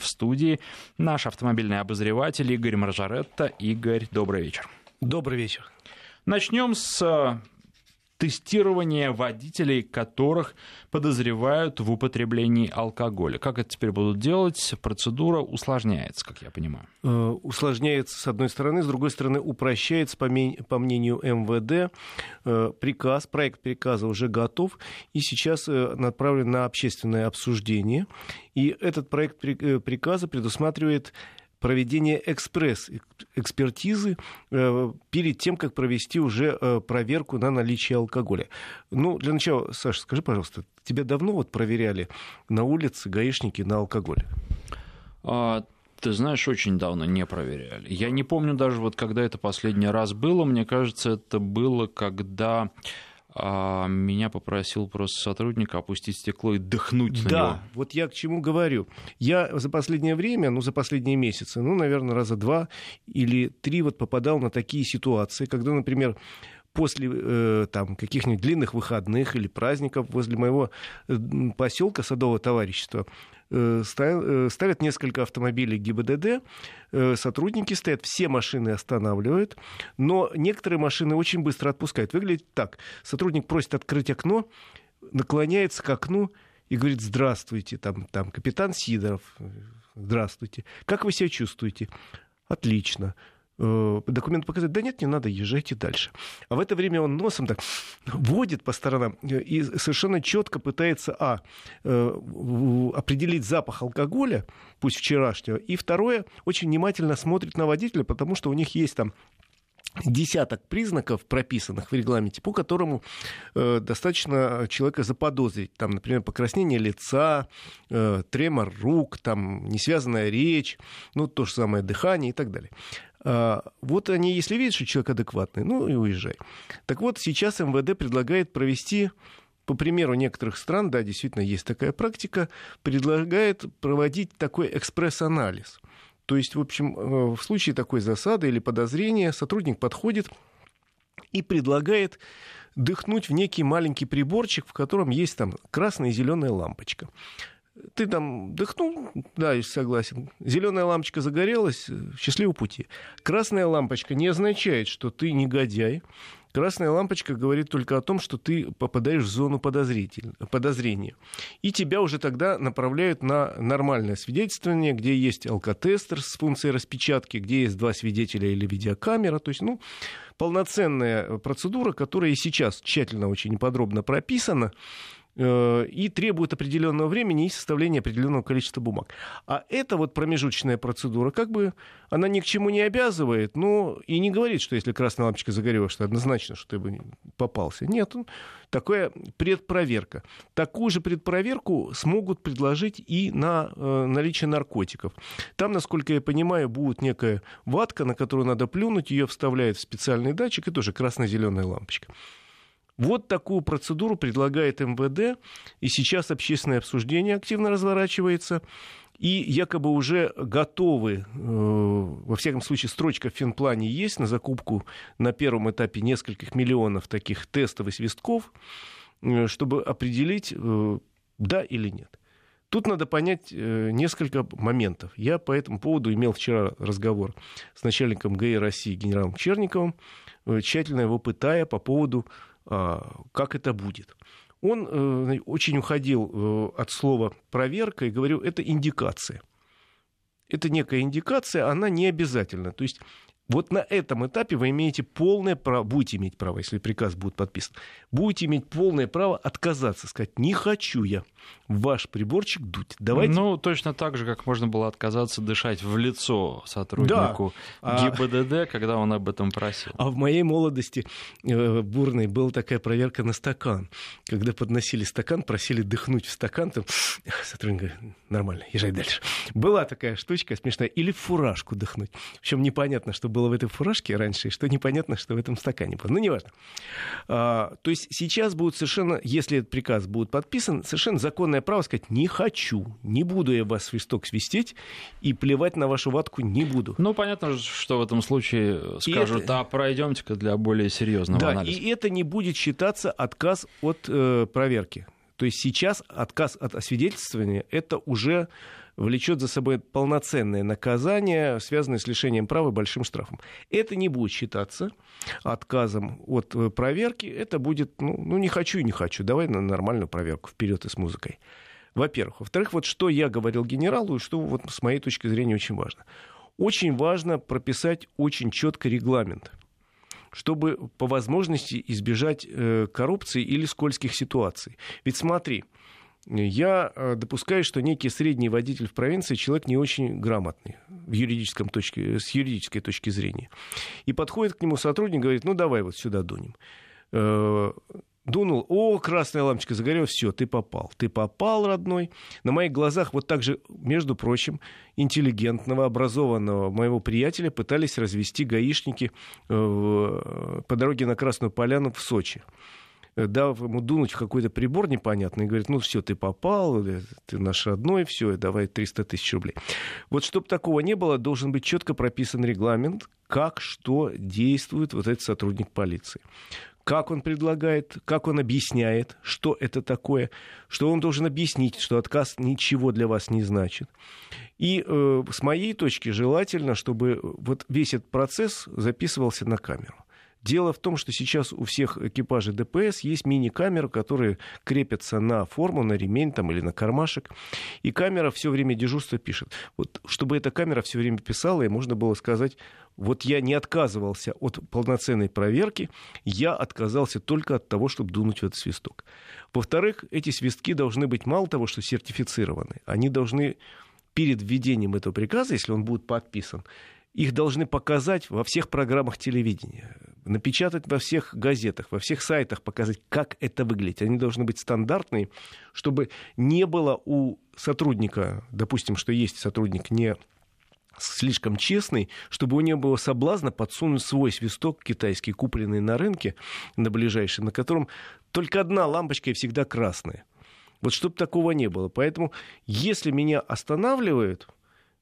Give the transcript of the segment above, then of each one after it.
В студии наш автомобильный обозреватель Игорь Моржаретто. Игорь, добрый вечер. Добрый вечер. Начнем с тестирования водителей, которых подозревают в употреблении алкоголя. Как это теперь будут делать? Процедура усложняется, как я понимаю. Усложняется, с одной стороны. С другой стороны, упрощается, по мнению МВД. Приказ, проект приказа уже готов. И сейчас направлен на общественное обсуждение. И этот проект приказа предусматривает проведение экспресс-экспертизы перед тем, как провести уже проверку на наличие алкоголя. Ну, для начала, Саша, скажи, пожалуйста, тебя давно проверяли на улице гаишники на алкоголь? Ты знаешь, очень давно не проверяли. Я не помню даже, когда это последний раз было. Мне кажется, это было, когда меня попросил просто сотрудник опустить стекло и дыхнуть на него. Да, вот я к чему говорю. Я за последнее время, за последние месяцы, наверное, раза два или три попадал на такие ситуации, когда, например, после каких-нибудь длинных выходных или праздников возле моего поселка Садового товарищества ставят несколько автомобилей ГИБДД, сотрудники стоят, все машины останавливают, но некоторые машины очень быстро отпускают. Выглядит так. Сотрудник просит открыть окно, наклоняется к окну и говорит: «Здравствуйте, там капитан Сидоров, здравствуйте. Как вы себя чувствуете?» «Отлично». Документ показать? Да нет, не надо, езжайте дальше. А в это время он носом так водит по сторонам и совершенно четко пытается определить запах алкоголя, пусть вчерашнего, и второе, очень внимательно смотрит на водителя, потому что у них есть десяток признаков, прописанных в регламенте, по которому достаточно человека заподозрить. Там, например, покраснение лица, тремор рук, несвязанная речь, то же самое дыхание и так далее. Вот они, если видят, что человек адекватный, и уезжай. Так вот, сейчас МВД предлагает провести, по примеру некоторых стран, да, действительно есть такая практика, предлагает проводить такой экспресс-анализ. То есть, в общем, в случае такой засады или подозрения сотрудник подходит и предлагает дыхнуть в некий маленький приборчик, в котором есть красная и зеленая лампочка. Ты дыхнул? Да, я согласен. Зеленая лампочка загорелась, счастливого пути. Красная лампочка не означает, что ты негодяй. Красная лампочка говорит только о том, что ты попадаешь в зону подозрения. И тебя уже тогда направляют на нормальное свидетельствование, где есть алкотестер с функцией распечатки, где есть два свидетеля или видеокамера. То есть, полноценная процедура, которая и сейчас тщательно, очень подробно прописана, и требует определенного времени и составления определенного количества бумаг. А эта промежуточная процедура, она ни к чему не обязывает, но и не говорит, что если красная лампочка загорелась, что однозначно, что ты бы попался. Нет, такая предпроверка. Такую же предпроверку смогут предложить и на наличие наркотиков. Там, насколько я понимаю, будет некая ватка, на которую надо плюнуть, ее вставляют в специальный датчик, и тоже красно-зеленая лампочка. Вот такую процедуру предлагает МВД, и сейчас общественное обсуждение активно разворачивается, и якобы уже готовы, во всяком случае, строчка в финплане есть на закупку на первом этапе нескольких миллионов таких тестов и свистков, чтобы определить, да или нет. Тут надо понять несколько моментов. Я по этому поводу имел вчера разговор с начальником ГАИ России генералом Черниковым, тщательно его пытая по поводу, как это будет. Он очень уходил от слова «проверка» и говорил, это индикация. Это некая индикация, она не обязательна. То есть на этом этапе вы имеете полное право, будете иметь право, если приказ будет подписан, будете иметь полное право отказаться, сказать: «Не хочу я в ваш приборчик дуть». Давайте. Точно так же, как можно было отказаться дышать в лицо сотруднику ГИБДД, когда он об этом просил. А в моей молодости бурной была такая проверка на стакан. Когда подносили стакан, просили дыхнуть в стакан, сотрудник говорит: «Нормально, езжай дальше». Была такая штучка смешная. Или в фуражку дыхнуть. Причем непонятно, что было в этой фуражке раньше, и что непонятно, что в этом стакане было. Неважно. То есть сейчас будет совершенно, если этот приказ будет подписан, совершенно законное право сказать: «Не хочу, не буду я вас свисток свистеть, и плевать на вашу ватку не буду». Понятно, что в этом случае скажут: пройдемте-ка для более серьезного анализа. Да, и это не будет считаться отказ от проверки. То То есть сейчас отказ от освидетельствования — это уже влечет за собой полноценное наказание, связанное с лишением права и большим штрафом. Это не будет считаться отказом от проверки. Это будет, ну не хочу и не хочу, давай на нормальную проверку, вперед и с музыкой. Во-первых. Во-вторых, вот что я говорил генералу, и что вот с моей точки зрения очень важно. Очень важно прописать очень четко регламент, чтобы по возможности избежать коррупции или скользких ситуаций. Ведь смотри, я допускаю, что некий средний водитель в провинции человек не очень грамотный с юридической точки зрения. И подходит к нему сотрудник и говорит: ну давай вот сюда дунем. Дунул, красная лампочка загорелась, все, ты попал, родной. На моих глазах вот так же, между прочим, интеллигентного, образованного моего приятеля пытались развести гаишники по дороге на Красную Поляну в Сочи. Дав ему дунуть в какой-то прибор непонятный, и говорит: ну все, ты попал, ты наш родной, все, давай 300 тысяч рублей. Вот чтобы такого не было, должен быть четко прописан регламент, как что действует вот этот сотрудник полиции. Как он предлагает, как он объясняет, что это такое, что он должен объяснить, что отказ ничего для вас не значит. И с моей точки желательно, чтобы вот весь этот процесс записывался на камеру. Дело в том, что сейчас у всех экипажей ДПС есть мини-камеры, которые крепятся на форму, на ремень там, или на кармашек. И камера все время дежурства пишет. Вот, чтобы эта камера все время писала, и можно было сказать: вот я не отказывался от полноценной проверки, я отказался только от того, чтобы дунуть в этот свисток. Во-вторых, эти свистки должны быть мало того, что сертифицированы. Они должны перед введением этого приказа, если он будет подписан, их должны показать во всех программах телевидения, напечатать во всех газетах, во всех сайтах, показать, как это выглядит. Они должны быть стандартные, чтобы не было у сотрудника, допустим, что есть сотрудник не слишком честный, чтобы у него было соблазна подсунуть свой свисток китайский, купленный на рынке, на ближайшем, на котором только одна лампочка и всегда красная. Вот чтобы такого не было. Поэтому, если меня останавливают...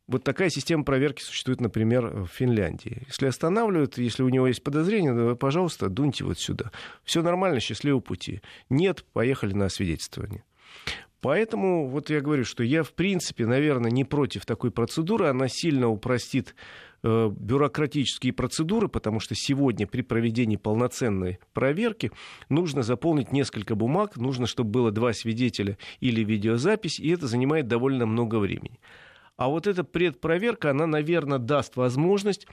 Вот такая система проверки существует, например, в Финляндии. Если останавливают, если у него есть подозрение, то, пожалуйста, дуньте вот сюда. Все нормально, счастливого пути. Нет, поехали на освидетельствование. Поэтому вот я говорю, что я, в принципе, наверное, не против такой процедуры. Она сильно упростит бюрократические процедуры, потому что сегодня при проведении полноценной проверки нужно заполнить несколько бумаг, нужно, чтобы было 2 свидетеля или видеозапись, и это занимает довольно много времени. А вот эта предпроверка, она, наверное, даст возможность,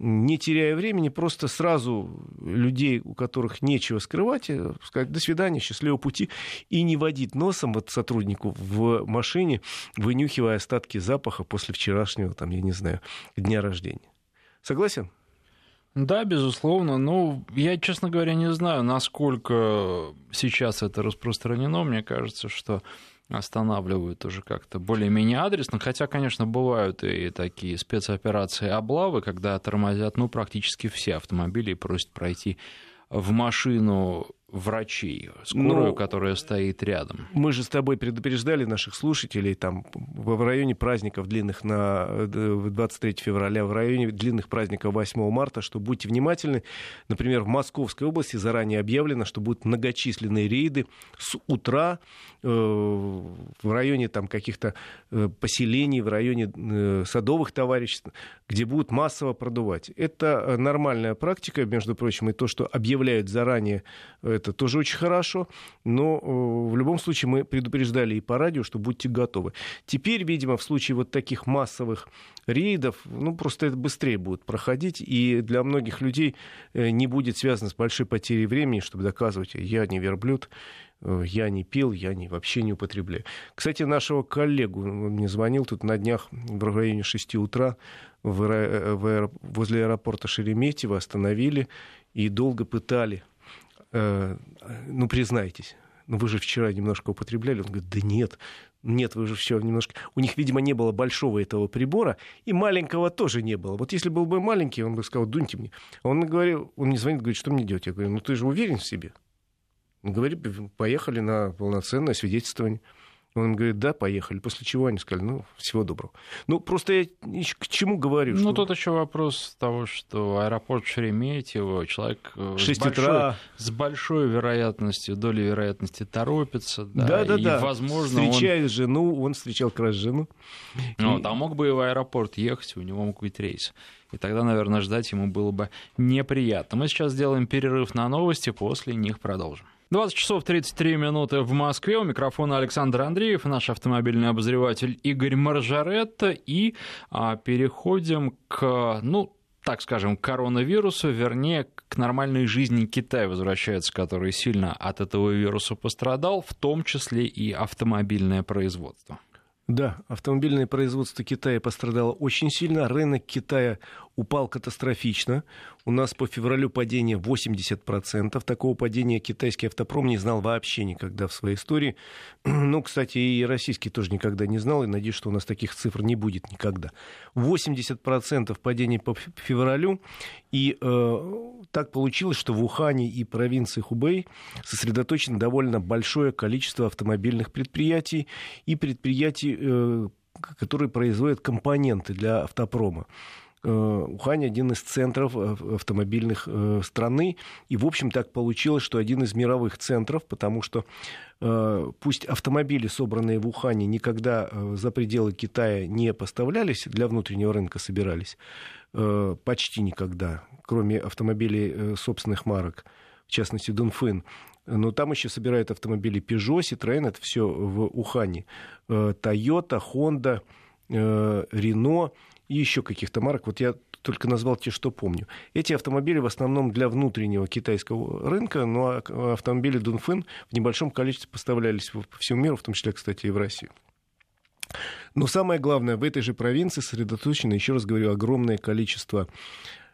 не теряя времени, просто сразу людей, у которых нечего скрывать, сказать: до свидания, счастливого пути, и не водить носом вот сотруднику в машине, вынюхивая остатки запаха после вчерашнего, там, я не знаю, дня рождения. Согласен? Да, безусловно. Ну, я, честно говоря, не знаю, насколько сейчас это распространено. Мне кажется, что останавливают уже как-то более-менее адресно. Хотя, конечно, бывают и такие спецоперации облавы, когда тормозят, практически все автомобили и просят пройти в машину врачей, скорую, которая стоит рядом. Мы же с тобой предупреждали наших слушателей там в районе праздников длинных на 23 февраля, в районе длинных праздников 8 марта, что будьте внимательны. Например, в Московской области заранее объявлено, что будут многочисленные рейды с утра в районе там каких-то поселений, в районе садовых товариществ, где будут массово продувать. Это нормальная практика, между прочим, и то, что объявляют заранее, это тоже очень хорошо, но в любом случае мы предупреждали и по радио, что будьте готовы. Теперь, видимо, в случае вот таких массовых рейдов, просто это быстрее будет проходить, и для многих людей не будет связано с большой потерей времени, чтобы доказывать: я не верблюд, я не пил, вообще не употребляю. Кстати, нашего коллегу, он мне звонил тут на днях в районе 6 утра возле аэропорта Шереметьево остановили и долго пытали. Признайтесь, вы же вчера немножко употребляли. Он говорит: да нет, вы же вчера немножко... У них, видимо, не было большого этого прибора, и маленького тоже не было. Вот если был бы маленький, он бы сказал: дуньте мне. А он говорил, он мне звонит, говорит: что мне делать? Я говорю: ты же уверен в себе? Он говорит: поехали на полноценное свидетельствование. Он говорит, да, поехали. После чего они сказали, ну, всего доброго. Ну, просто я к чему говорю? Ну, что... тут еще вопрос того, что аэропорт Шереметьево, человек с большой вероятностью, долей вероятности торопится. Да. Возможно, встречает жену, он встречал как раз жену. Ну, там мог бы и в аэропорт ехать, у него мог быть рейс. И тогда, наверное, ждать ему было бы неприятно. Мы сейчас сделаем перерыв на новости, после них продолжим. 20 часов 33 минуты в Москве. У микрофона Александр Андреев, наш автомобильный обозреватель Игорь Моржаретто. И переходим к, так скажем, к коронавирусу, вернее, к нормальной жизни Китая возвращается, который сильно от этого вируса пострадал, в том числе и автомобильное производство. Да, автомобильное производство Китая пострадало очень сильно. Рынок Китая упал катастрофично. У нас по февралю падение 80%. Такого падения китайский автопром не знал вообще никогда в своей истории. Ну, кстати, и российский тоже никогда не знал. И надеюсь, что у нас таких цифр не будет никогда. 80% падения по февралю. И так получилось, что в Ухане и провинции Хубэй сосредоточено довольно большое количество автомобильных предприятий и предприятий, которые производят компоненты для автопрома. Ухань – один из центров автомобильных страны. И, в общем, так получилось, что один из мировых центров, потому что пусть автомобили, собранные в Ухане, никогда за пределы Китая не поставлялись, для внутреннего рынка собирались почти никогда, кроме автомобилей собственных марок, в частности, Дунфэн. Но там еще собирают автомобили Пежо, Ситроен, это все в Ухане. Тойота, Хонда, Рено. И еще каких-то марок, вот я только назвал те, что помню. Эти автомобили в основном для внутреннего китайского рынка, но автомобили Дунфэн в небольшом количестве поставлялись по всему миру, в том числе, кстати, и в Россию. Но самое главное, в этой же провинции сосредоточено, еще раз говорю, огромное количество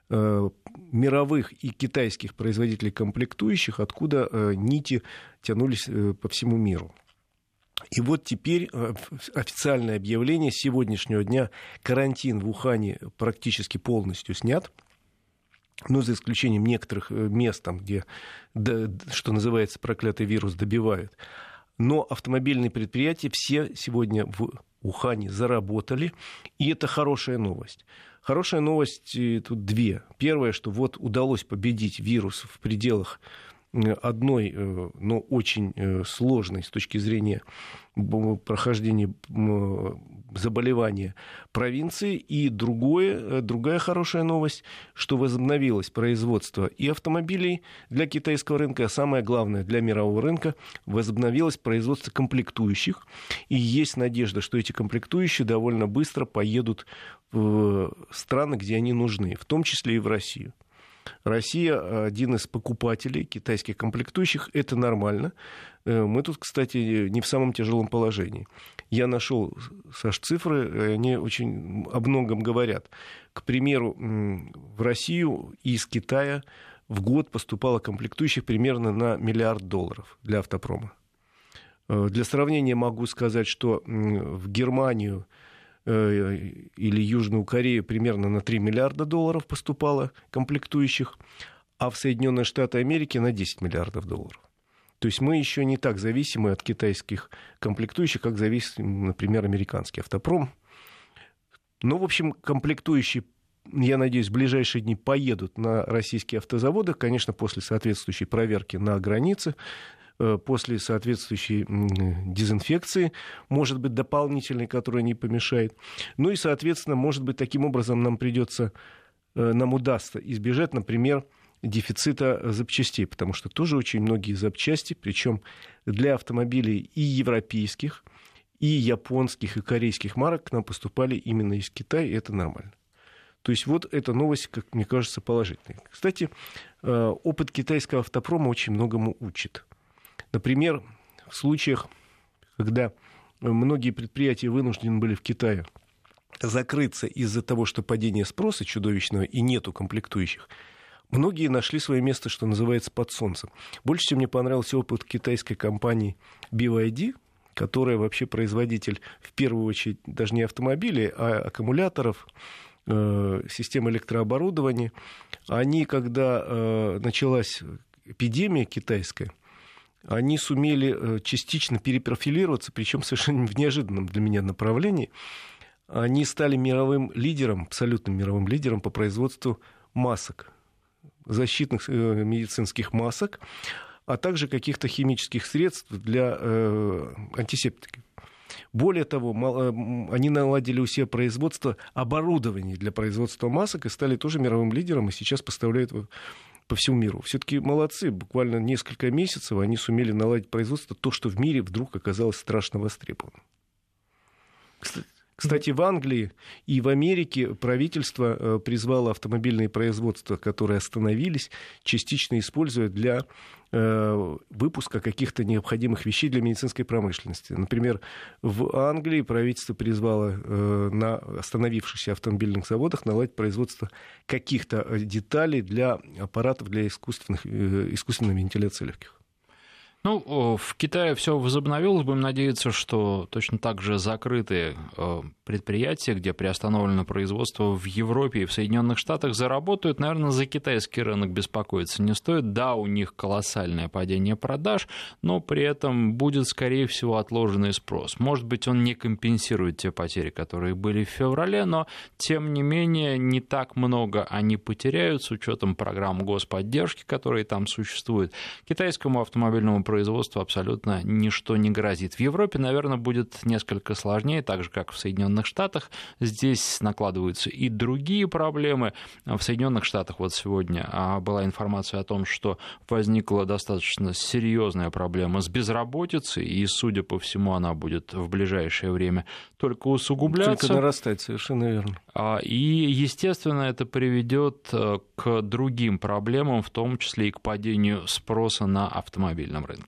мировых и китайских производителей комплектующих, откуда нити тянулись по всему миру. И вот теперь официальное объявление сегодняшнего дня. Карантин в Ухане практически полностью снят. Ну, за исключением некоторых мест, там, где, что называется, проклятый вирус добивают. Но автомобильные предприятия все сегодня в Ухане заработали. И это хорошая новость. Хорошая новость тут две. Первое, что вот удалось победить вирус в пределах одной, но очень сложной с точки зрения прохождения заболевания провинции. И другая хорошая новость, что возобновилось производство и автомобилей для китайского рынка, а самое главное, для мирового рынка возобновилось производство комплектующих. И есть надежда, что эти комплектующие довольно быстро поедут в страны, где они нужны, в том числе и в Россию. Россия один из покупателей китайских комплектующих. Это нормально. Мы тут, кстати, не в самом тяжелом положении. Я нашел, Саш, цифры, они очень о многом говорят. К примеру, в Россию из Китая в год поступало комплектующих примерно на $1 миллиард для автопрома. Для сравнения могу сказать, что в Германию или Южную Корею примерно на $3 миллиарда поступало комплектующих, а в Соединенные Штаты Америки на $10 миллиардов. То есть мы еще не так зависимы от китайских комплектующих, как зависим, например, американский автопром. Ну, в общем, комплектующие, я надеюсь, в ближайшие дни поедут на российские автозаводы, конечно, после соответствующей проверки на границе, после соответствующей дезинфекции, может быть, дополнительной, которая не помешает. Ну и, соответственно, может быть, таким образом нам удастся избежать, например, дефицита запчастей, потому что тоже очень многие запчасти, причем для автомобилей и европейских, и японских, и корейских марок к нам поступали именно из Китая, и это нормально. То есть вот эта новость, как мне кажется, положительная. Кстати, опыт китайского автопрома очень многому учит. Например, в случаях, когда многие предприятия вынуждены были в Китае закрыться из-за того, что падение спроса чудовищного и нету комплектующих, многие нашли свое место, что называется, под солнцем. Больше всего мне понравился опыт китайской компании BYD, которая вообще производитель, в первую очередь, даже не автомобилей, а аккумуляторов, систем электрооборудования. Они, когда началась эпидемия китайская, они сумели частично перепрофилироваться, причем совершенно в неожиданном для меня направлении. Они стали мировым лидером, абсолютным мировым лидером по производству масок, защитных медицинских масок, а также каких-то химических средств для антисептиков. Более того, они наладили у себя производство оборудования для производства масок и стали тоже мировым лидером, и сейчас поставляют по всему миру. Все-таки молодцы, буквально несколько месяцев они сумели наладить производство, то, что в мире вдруг оказалось страшно востребовано. Кстати, в Англии и в Америке правительство призвало автомобильные производства, которые остановились, частично используя для выпуска каких-то необходимых вещей для медицинской промышленности. Например, в Англии правительство призвало на остановившихся автомобильных заводах наладить производство каких-то деталей для аппаратов для искусственной вентиляции легких. Ну, в Китае все возобновилось, будем надеяться, что точно так же закрытые предприятия, где приостановлено производство в Европе и в Соединенных Штатах, заработают. Наверное, за китайский рынок беспокоиться не стоит. Да, у них колоссальное падение продаж, но при этом будет, скорее всего, отложенный спрос. Может быть, он не компенсирует те потери, которые были в феврале, но, тем не менее, не так много они потеряют с учетом программ господдержки, которые там существуют. Китайскому автомобильному производству абсолютно ничто не грозит. В Европе, наверное, будет несколько сложнее, так же, как в Соединенных Штатах. Здесь накладываются и другие проблемы. В Соединенных Штатах вот сегодня была информация о том, что возникла достаточно серьезная проблема с безработицей, и, судя по всему, она будет в ближайшее время только усугубляться. Только нарастать, совершенно верно. И, естественно, это приведет к другим проблемам, в том числе и к падению спроса на автомобильном рынке.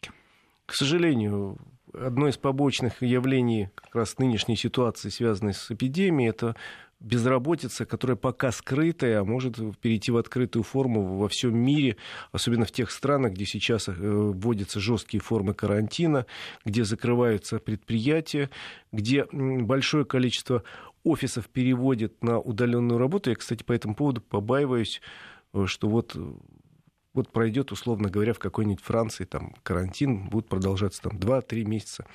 К сожалению, одно из побочных явлений как раз нынешней ситуации, связанной с эпидемией, это безработица, которая пока скрытая, а может перейти в открытую форму во всем мире, особенно в тех странах, где сейчас вводятся жесткие формы карантина, где закрываются предприятия, где большое количество офисов переводят на удаленную работу. Я, кстати, по этому поводу побаиваюсь, что вот пройдет, условно говоря, в какой-нибудь Франции там карантин, будут продолжаться там 2-3 месяца.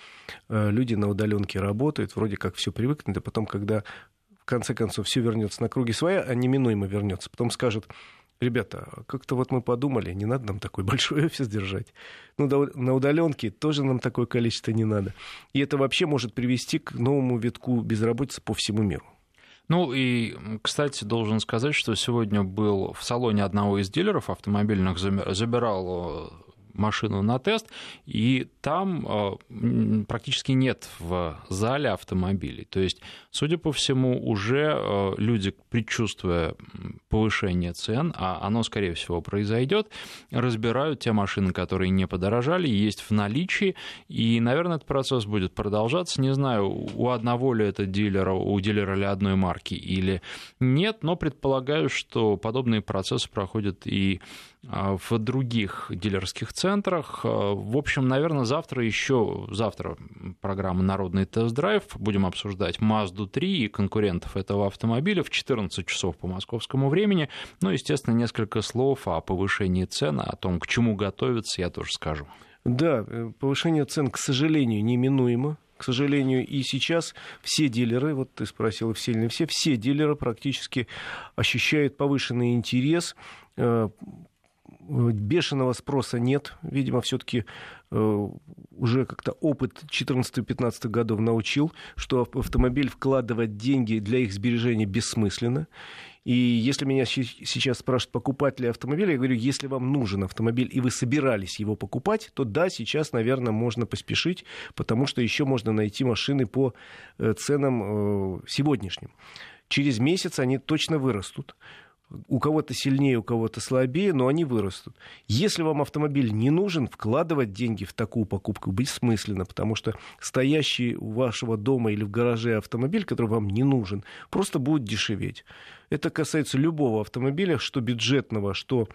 Люди на удаленке работают, вроде как все привыкнут, а потом, когда в конце концов все вернется на круги своя, а неминуемо вернется, потом скажут: ребята, как-то вот мы подумали, не надо нам такой большой офис держать. Ну, на удаленке тоже нам такое количество не надо. И это вообще может привести к новому витку безработицы по всему миру. Ну и, кстати, должен сказать, что сегодня был в салоне одного из дилеров автомобильных, забирал машину на тест, и там практически нет в зале автомобилей. То есть, судя по всему, уже люди, предчувствуя повышение цен, а оно, скорее всего, произойдет, разбирают те машины, которые не подорожали, есть в наличии, и, наверное, этот процесс будет продолжаться. Не знаю, у одного ли это дилера, у дилера ли одной марки или нет, но предполагаю, что подобные процессы проходят и в других дилерских центрах. В общем, наверное, завтра программа «Народный тест-драйв». Будем обсуждать «Мазду-3» и конкурентов этого автомобиля в 14 часов по московскому времени. Ну, естественно, несколько слов о повышении цен, о том, к чему готовиться, я тоже скажу. Да, повышение цен, к сожалению, неминуемо. К сожалению, и сейчас все дилеры, вот ты спросила, все или не все, все дилеры практически ощущают повышенный интерес. Бешеного спроса нет. Видимо, все-таки уже как-то опыт 2014-2015 годов научил, что в автомобиль вкладывать деньги для их сбережения бессмысленно. И если меня сейчас спрашивают покупатели автомобиля, я говорю: если вам нужен автомобиль и вы собирались его покупать, то да, сейчас, наверное, можно поспешить, потому что еще можно найти машины по ценам сегодняшним. Через месяц они точно вырастут. У кого-то сильнее, у кого-то слабее, но они вырастут. Если вам автомобиль не нужен, вкладывать деньги в такую покупку бессмысленно, потому что стоящий у вашего дома или в гараже автомобиль, который вам не нужен, просто будет дешеветь. Это касается любого автомобиля, что бюджетного, что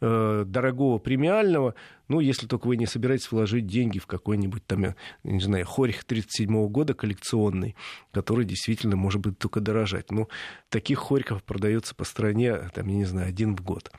дорогого, премиального. Ну, если только вы не собираетесь вложить деньги в какой-нибудь, там, я не знаю, Хорьк 37-го года коллекционный, который действительно может быть только дорожать. Но таких Хорьков продается по стране, там, я не знаю, один в год.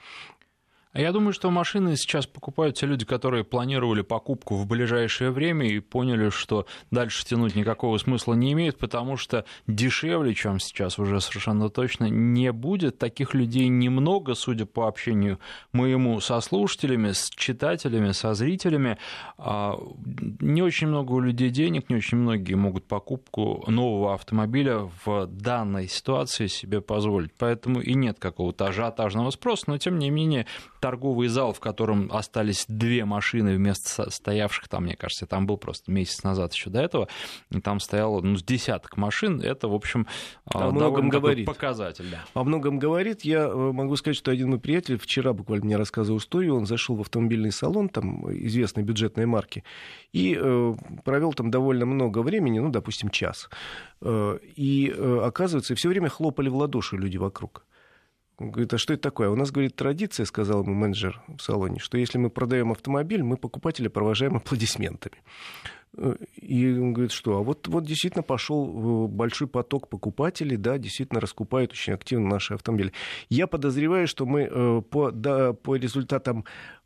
Я думаю, что машины сейчас покупают те люди, которые планировали покупку в ближайшее время и поняли, что дальше тянуть никакого смысла не имеет, потому что дешевле, чем сейчас, уже совершенно точно не будет. Таких людей немного, судя по общению моему со слушателями, с читателями, со зрителями. Не очень много у людей денег, не очень многие могут покупку нового автомобиля в данной ситуации себе позволить. Поэтому и нет какого-то ажиотажного спроса, но тем не менее... Торговый зал, в котором остались две машины вместо стоявших там, мне кажется, там был просто месяц назад еще до этого, и там стояло с десяток машин, это, в общем, довольно такой показатель. Да. О многом говорит. Я могу сказать, что один мой приятель вчера буквально мне рассказывал историю, он зашел в автомобильный салон, там, известной бюджетной марки, и провел там довольно много времени, ну, допустим, час. И, оказывается, все время хлопали в ладоши люди вокруг. Говорит, а что это такое? У нас, говорит, традиция, сказал ему менеджер в салоне, что если мы продаем автомобиль, мы покупателя провожаем аплодисментами. И он говорит, что а вот действительно пошел большой поток покупателей, да, действительно раскупают очень активно наши автомобили. Я подозреваю, что мы по результатам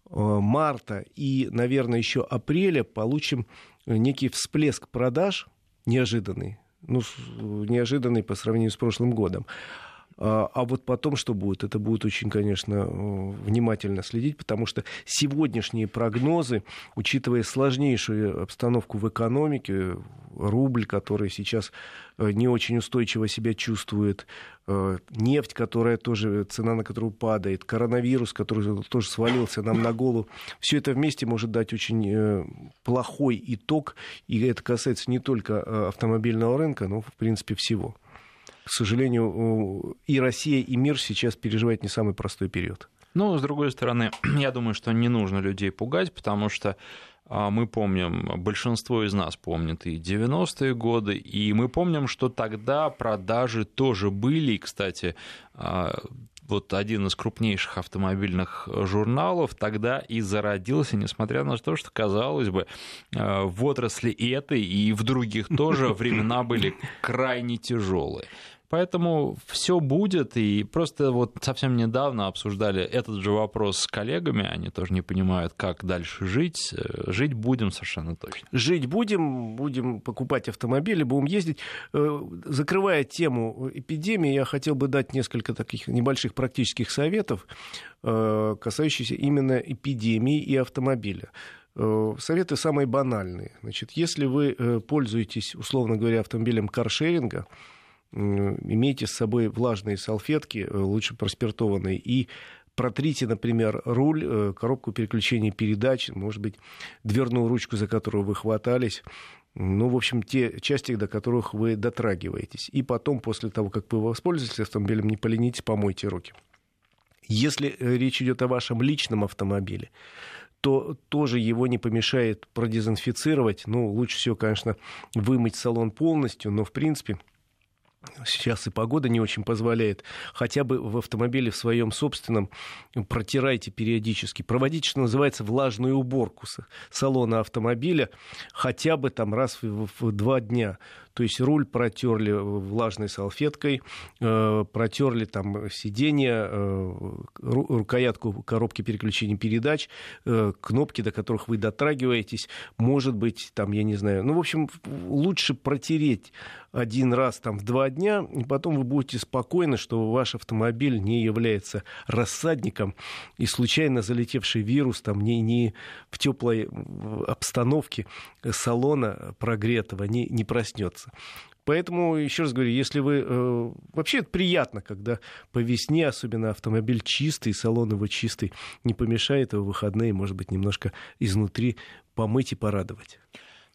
марта и, наверное, еще апреля получим некий всплеск продаж, неожиданный по сравнению с прошлым годом. А вот потом что будет? Это будет очень, конечно, внимательно следить, потому что сегодняшние прогнозы, учитывая сложнейшую обстановку в экономике, рубль, который сейчас не очень устойчиво себя чувствует, нефть, которая тоже, цена на которую падает, коронавирус, который тоже свалился нам на голову, все это вместе может дать очень плохой итог, и это касается не только автомобильного рынка, но, в принципе, всего. К сожалению, и Россия, и мир сейчас переживает не самый простой период. Но, с другой стороны, я думаю, что не нужно людей пугать, потому что мы помним, большинство из нас помнит и 90-е годы, и мы помним, что тогда продажи тоже были, и, кстати, вот один из крупнейших автомобильных журналов тогда и зародился, несмотря на то, что, казалось бы, в отрасли этой и в других тоже времена были крайне тяжелые. Поэтому все будет, и просто вот совсем недавно обсуждали этот же вопрос с коллегами, они тоже не понимают, как дальше жить. Жить будем совершенно точно. Жить будем, будем покупать автомобили, будем ездить. Закрывая тему эпидемии, я хотел бы дать несколько таких небольших практических советов, касающихся именно эпидемии и автомобиля. Советы самые банальные. Значит, если вы пользуетесь, условно говоря, автомобилем каршеринга, имейте с собой влажные салфетки, лучше проспиртованные, и протрите, например, руль, коробку переключения передач, может быть, дверную ручку, за которую вы хватались, ну, в общем, те части, до которых вы дотрагиваетесь. И потом, после того, как вы воспользуетесь автомобилем, не поленитесь, помойте руки. Если речь идет о вашем личном автомобиле, то тоже его не помешает продезинфицировать. Ну, лучше всего, конечно, вымыть салон полностью, но, в принципе... Сейчас и погода не очень позволяет. Хотя бы в автомобиле в своем собственном протирайте периодически. Проводите, что называется, влажную уборку салона автомобиля хотя бы там раз в 2 дня. То есть руль протерли влажной салфеткой, протерли там сиденье, рукоятку коробки переключения передач, кнопки, до которых вы дотрагиваетесь. Может быть, там, я не знаю. Ну, в общем, лучше протереть один раз там в 2 дня, и потом вы будете спокойны, что ваш автомобиль не является рассадником, и случайно залетевший вирус там не в теплой обстановке салона прогретого не проснется. Поэтому, еще раз говорю, если вы... Вообще это приятно, когда по весне, особенно автомобиль чистый, салон его чистый, не помешает его в выходные, может быть, немножко изнутри помыть и порадовать.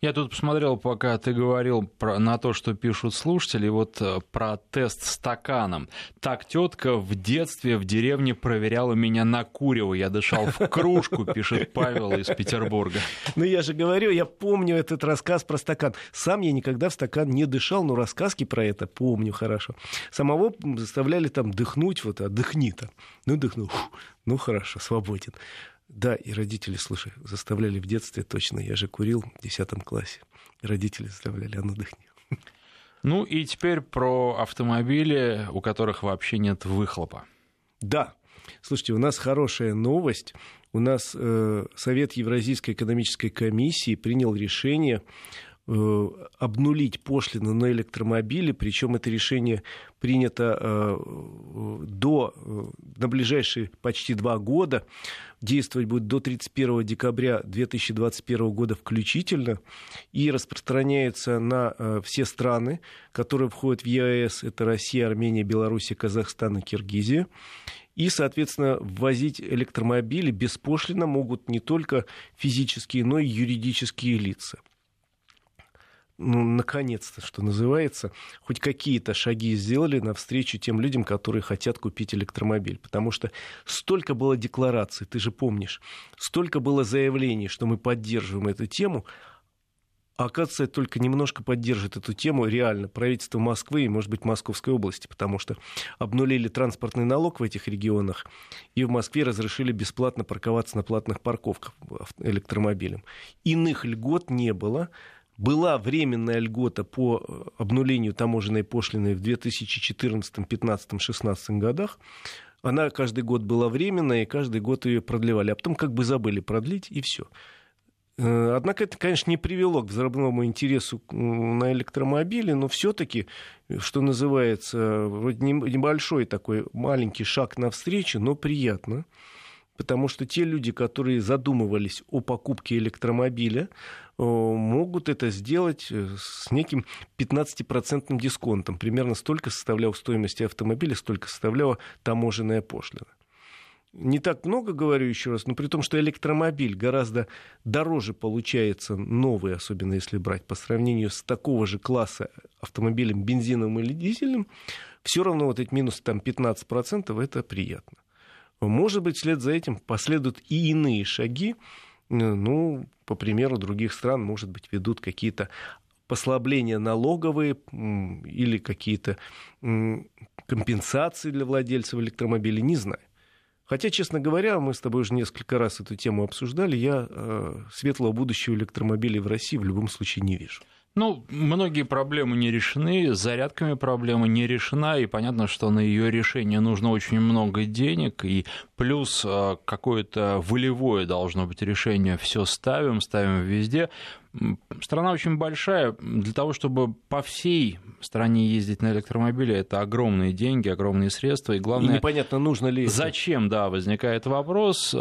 Я тут посмотрел, пока ты говорил на то, что пишут слушатели, вот про тест стаканом. Так тетка в детстве в деревне проверяла меня на курево. Я дышал в кружку, пишет Павел из Петербурга. Ну, я же говорю, я помню этот рассказ про стакан. Сам я никогда в стакан не дышал, но рассказки про это помню хорошо. Самого заставляли там дыхнуть, вот отдыхни там. Ну, дыхнул, фу, ну, хорошо, свободен. Да, и родители, слушай, заставляли в детстве точно. Я же курил в 10 классе. Родители заставляли, а ну дыхни. Ну и теперь про автомобили, у которых вообще нет выхлопа. Да. Слушайте, у нас хорошая новость. У нас Совет Евразийской экономической комиссии принял решение обнулить пошлину на электромобили, причем это решение принято на ближайшие почти 2 года, действовать будет до 31 декабря 2021 года включительно, и распространяется на все страны, которые входят в ЕАЭС, это Россия, Армения, Беларусь, Казахстан и Киргизия. И, соответственно, ввозить электромобили беспошлино могут не только физические, но и юридические лица. Ну, наконец-то, что называется, хоть какие-то шаги сделали навстречу тем людям, которые хотят купить электромобиль. Потому что столько было деклараций, ты же помнишь, столько было заявлений, что мы поддерживаем эту тему. А оказывается, только немножко поддержит эту тему реально правительство Москвы и, может быть, Московской области, потому что обнулили транспортный налог в этих регионах, и в Москве разрешили бесплатно парковаться на платных парковках электромобилем. Иных льгот не было. Была временная льгота по обнулению таможенной пошлины в 2014, 2015, 2016 годах. Она каждый год была временная, и каждый год ее продлевали. А потом как бы забыли продлить, и все. Однако это, конечно, не привело к взрывному интересу на электромобиле, но все-таки, что называется, вроде небольшой такой маленький шаг навстречу, но приятно. Потому что те люди, которые задумывались о покупке электромобиля, могут это сделать с неким 15% дисконтом. Примерно столько составляла стоимость автомобиля, столько составляла таможенная пошлина. Не так много, говорю еще раз, но при том, что электромобиль гораздо дороже получается новый, особенно если брать по сравнению с такого же класса автомобилем бензиновым или дизельным, все равно вот эти минус там, 15% это приятно. Может быть, вслед за этим последуют и иные шаги. Ну, по примеру других стран, может быть, ведут какие-то послабления налоговые или какие-то компенсации для владельцев электромобилей, не знаю. Хотя, честно говоря, мы с тобой уже несколько раз эту тему обсуждали, я светлого будущего электромобилей в России в любом случае не вижу. Ну, многие проблемы не решены, с зарядками проблема не решена, и понятно, что на ее решение нужно очень много денег, и плюс какое-то волевое должно быть решение, все ставим везде. Страна очень большая, для того, чтобы по всей стране ездить на электромобиле, это огромные деньги, огромные средства, и главное, и непонятно, нужно ли зачем, да, возникает вопрос,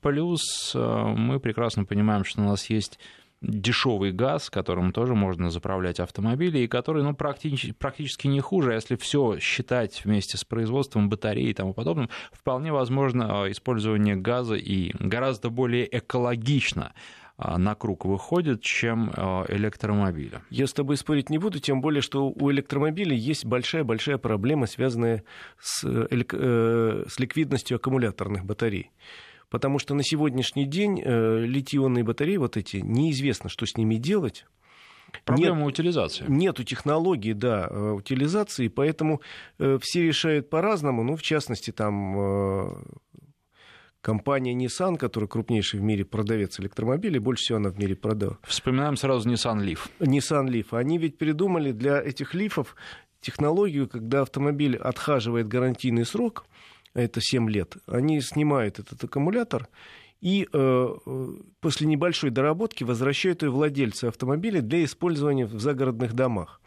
плюс мы прекрасно понимаем, что у нас есть дешевый газ, которым тоже можно заправлять автомобили, и который ну, практически не хуже, если все считать вместе с производством батареи и тому подобным, вполне возможно использование газа и гораздо более экологично на круг выходит, чем электромобиля. Я с тобой спорить не буду, тем более, что у электромобилей есть большая-большая проблема, связанная с ликвидностью аккумуляторных батарей. Потому что на сегодняшний день литий-ионные батареи вот эти, неизвестно, что с ними делать. Проблема утилизации. Нету технологии, да, утилизации, поэтому все решают по-разному. Ну, в частности, там компания Nissan, которая крупнейший в мире продавец электромобилей, больше всего она в мире продала. Вспоминаем сразу Nissan Leaf. Они ведь придумали для этих Leaf'ов технологию, когда автомобиль отхаживает гарантийный срок, это 7 лет, они снимают этот аккумулятор и после небольшой доработки возвращают ее владельцу автомобиля для использования в загородных домах,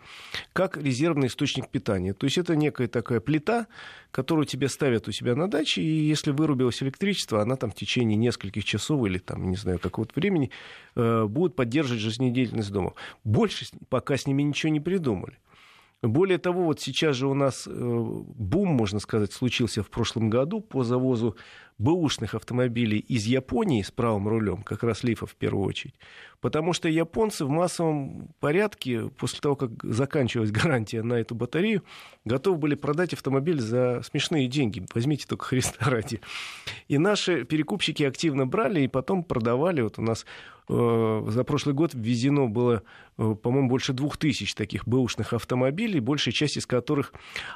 как резервный источник питания. То есть это некая такая плита, которую тебе ставят у себя на даче, и если вырубилось электричество, она там в течение нескольких часов или там, не знаю, какого-то времени будет поддерживать жизнедеятельность дома. Больше пока с ними ничего не придумали. Более того, вот сейчас же у нас бум, можно сказать, случился в прошлом году по завозу бэушных автомобилей из Японии с правым рулем, как раз Лифа в первую очередь, потому что японцы в массовом порядке, после того, как заканчивалась гарантия на эту батарею, готовы были продать автомобиль за смешные деньги, возьмите только Христа ради. И наши перекупщики активно брали и потом продавали. Вот у нас за прошлый год ввезено было, по-моему, больше 2000 таких бэушных автомобилей, большая часть из которых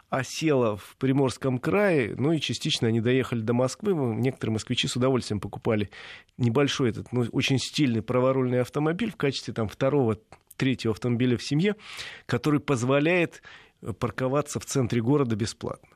осела в Приморском крае, ну и частично они доехали до Москвы. Некоторые москвичи с удовольствием покупали небольшой этот, но очень стильный праворульный автомобиль в качестве там, 2-3 автомобиля в семье, который позволяет парковаться в центре города бесплатно.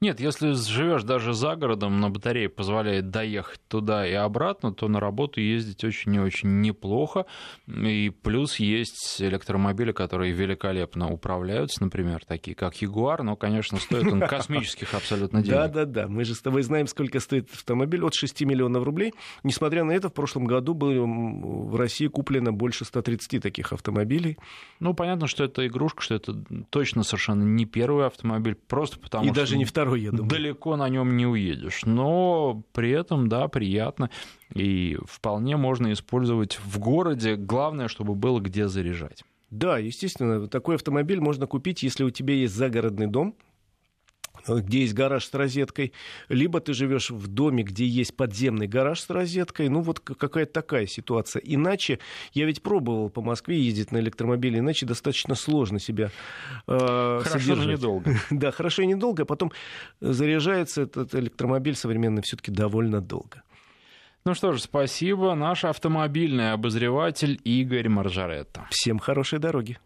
Нет, если живешь даже за городом, но батарея позволяет доехать туда и обратно, то на работу ездить очень и очень неплохо. И плюс есть электромобили, которые великолепно управляются, например, такие как Ягуар, но, конечно, стоит он космических абсолютно денег. Да-да-да, мы же с тобой знаем, сколько стоит автомобиль, от 6 миллионов рублей. Несмотря на это, в прошлом году было в России куплено больше 130 таких автомобилей. Ну, понятно, что это игрушка, что это точно совершенно не первый автомобиль, просто потому что... И даже не второй. Далеко на нем не уедешь, но при этом, да, приятно, и вполне можно использовать в городе, главное, чтобы было где заряжать. Да, естественно, такой автомобиль можно купить, если у тебя есть загородный дом, где есть гараж с розеткой, либо ты живешь в доме, где есть подземный гараж с розеткой, ну вот какая-то такая ситуация. Иначе, я ведь пробовал по Москве ездить на электромобиле, иначе достаточно сложно себя хорошо содержать. Хорошо недолго. Да, хорошо и недолго, а потом заряжается этот электромобиль современный все-таки довольно долго. Ну что же, спасибо, наш автомобильный обозреватель Игорь Моржаретто. Всем хорошей дороги.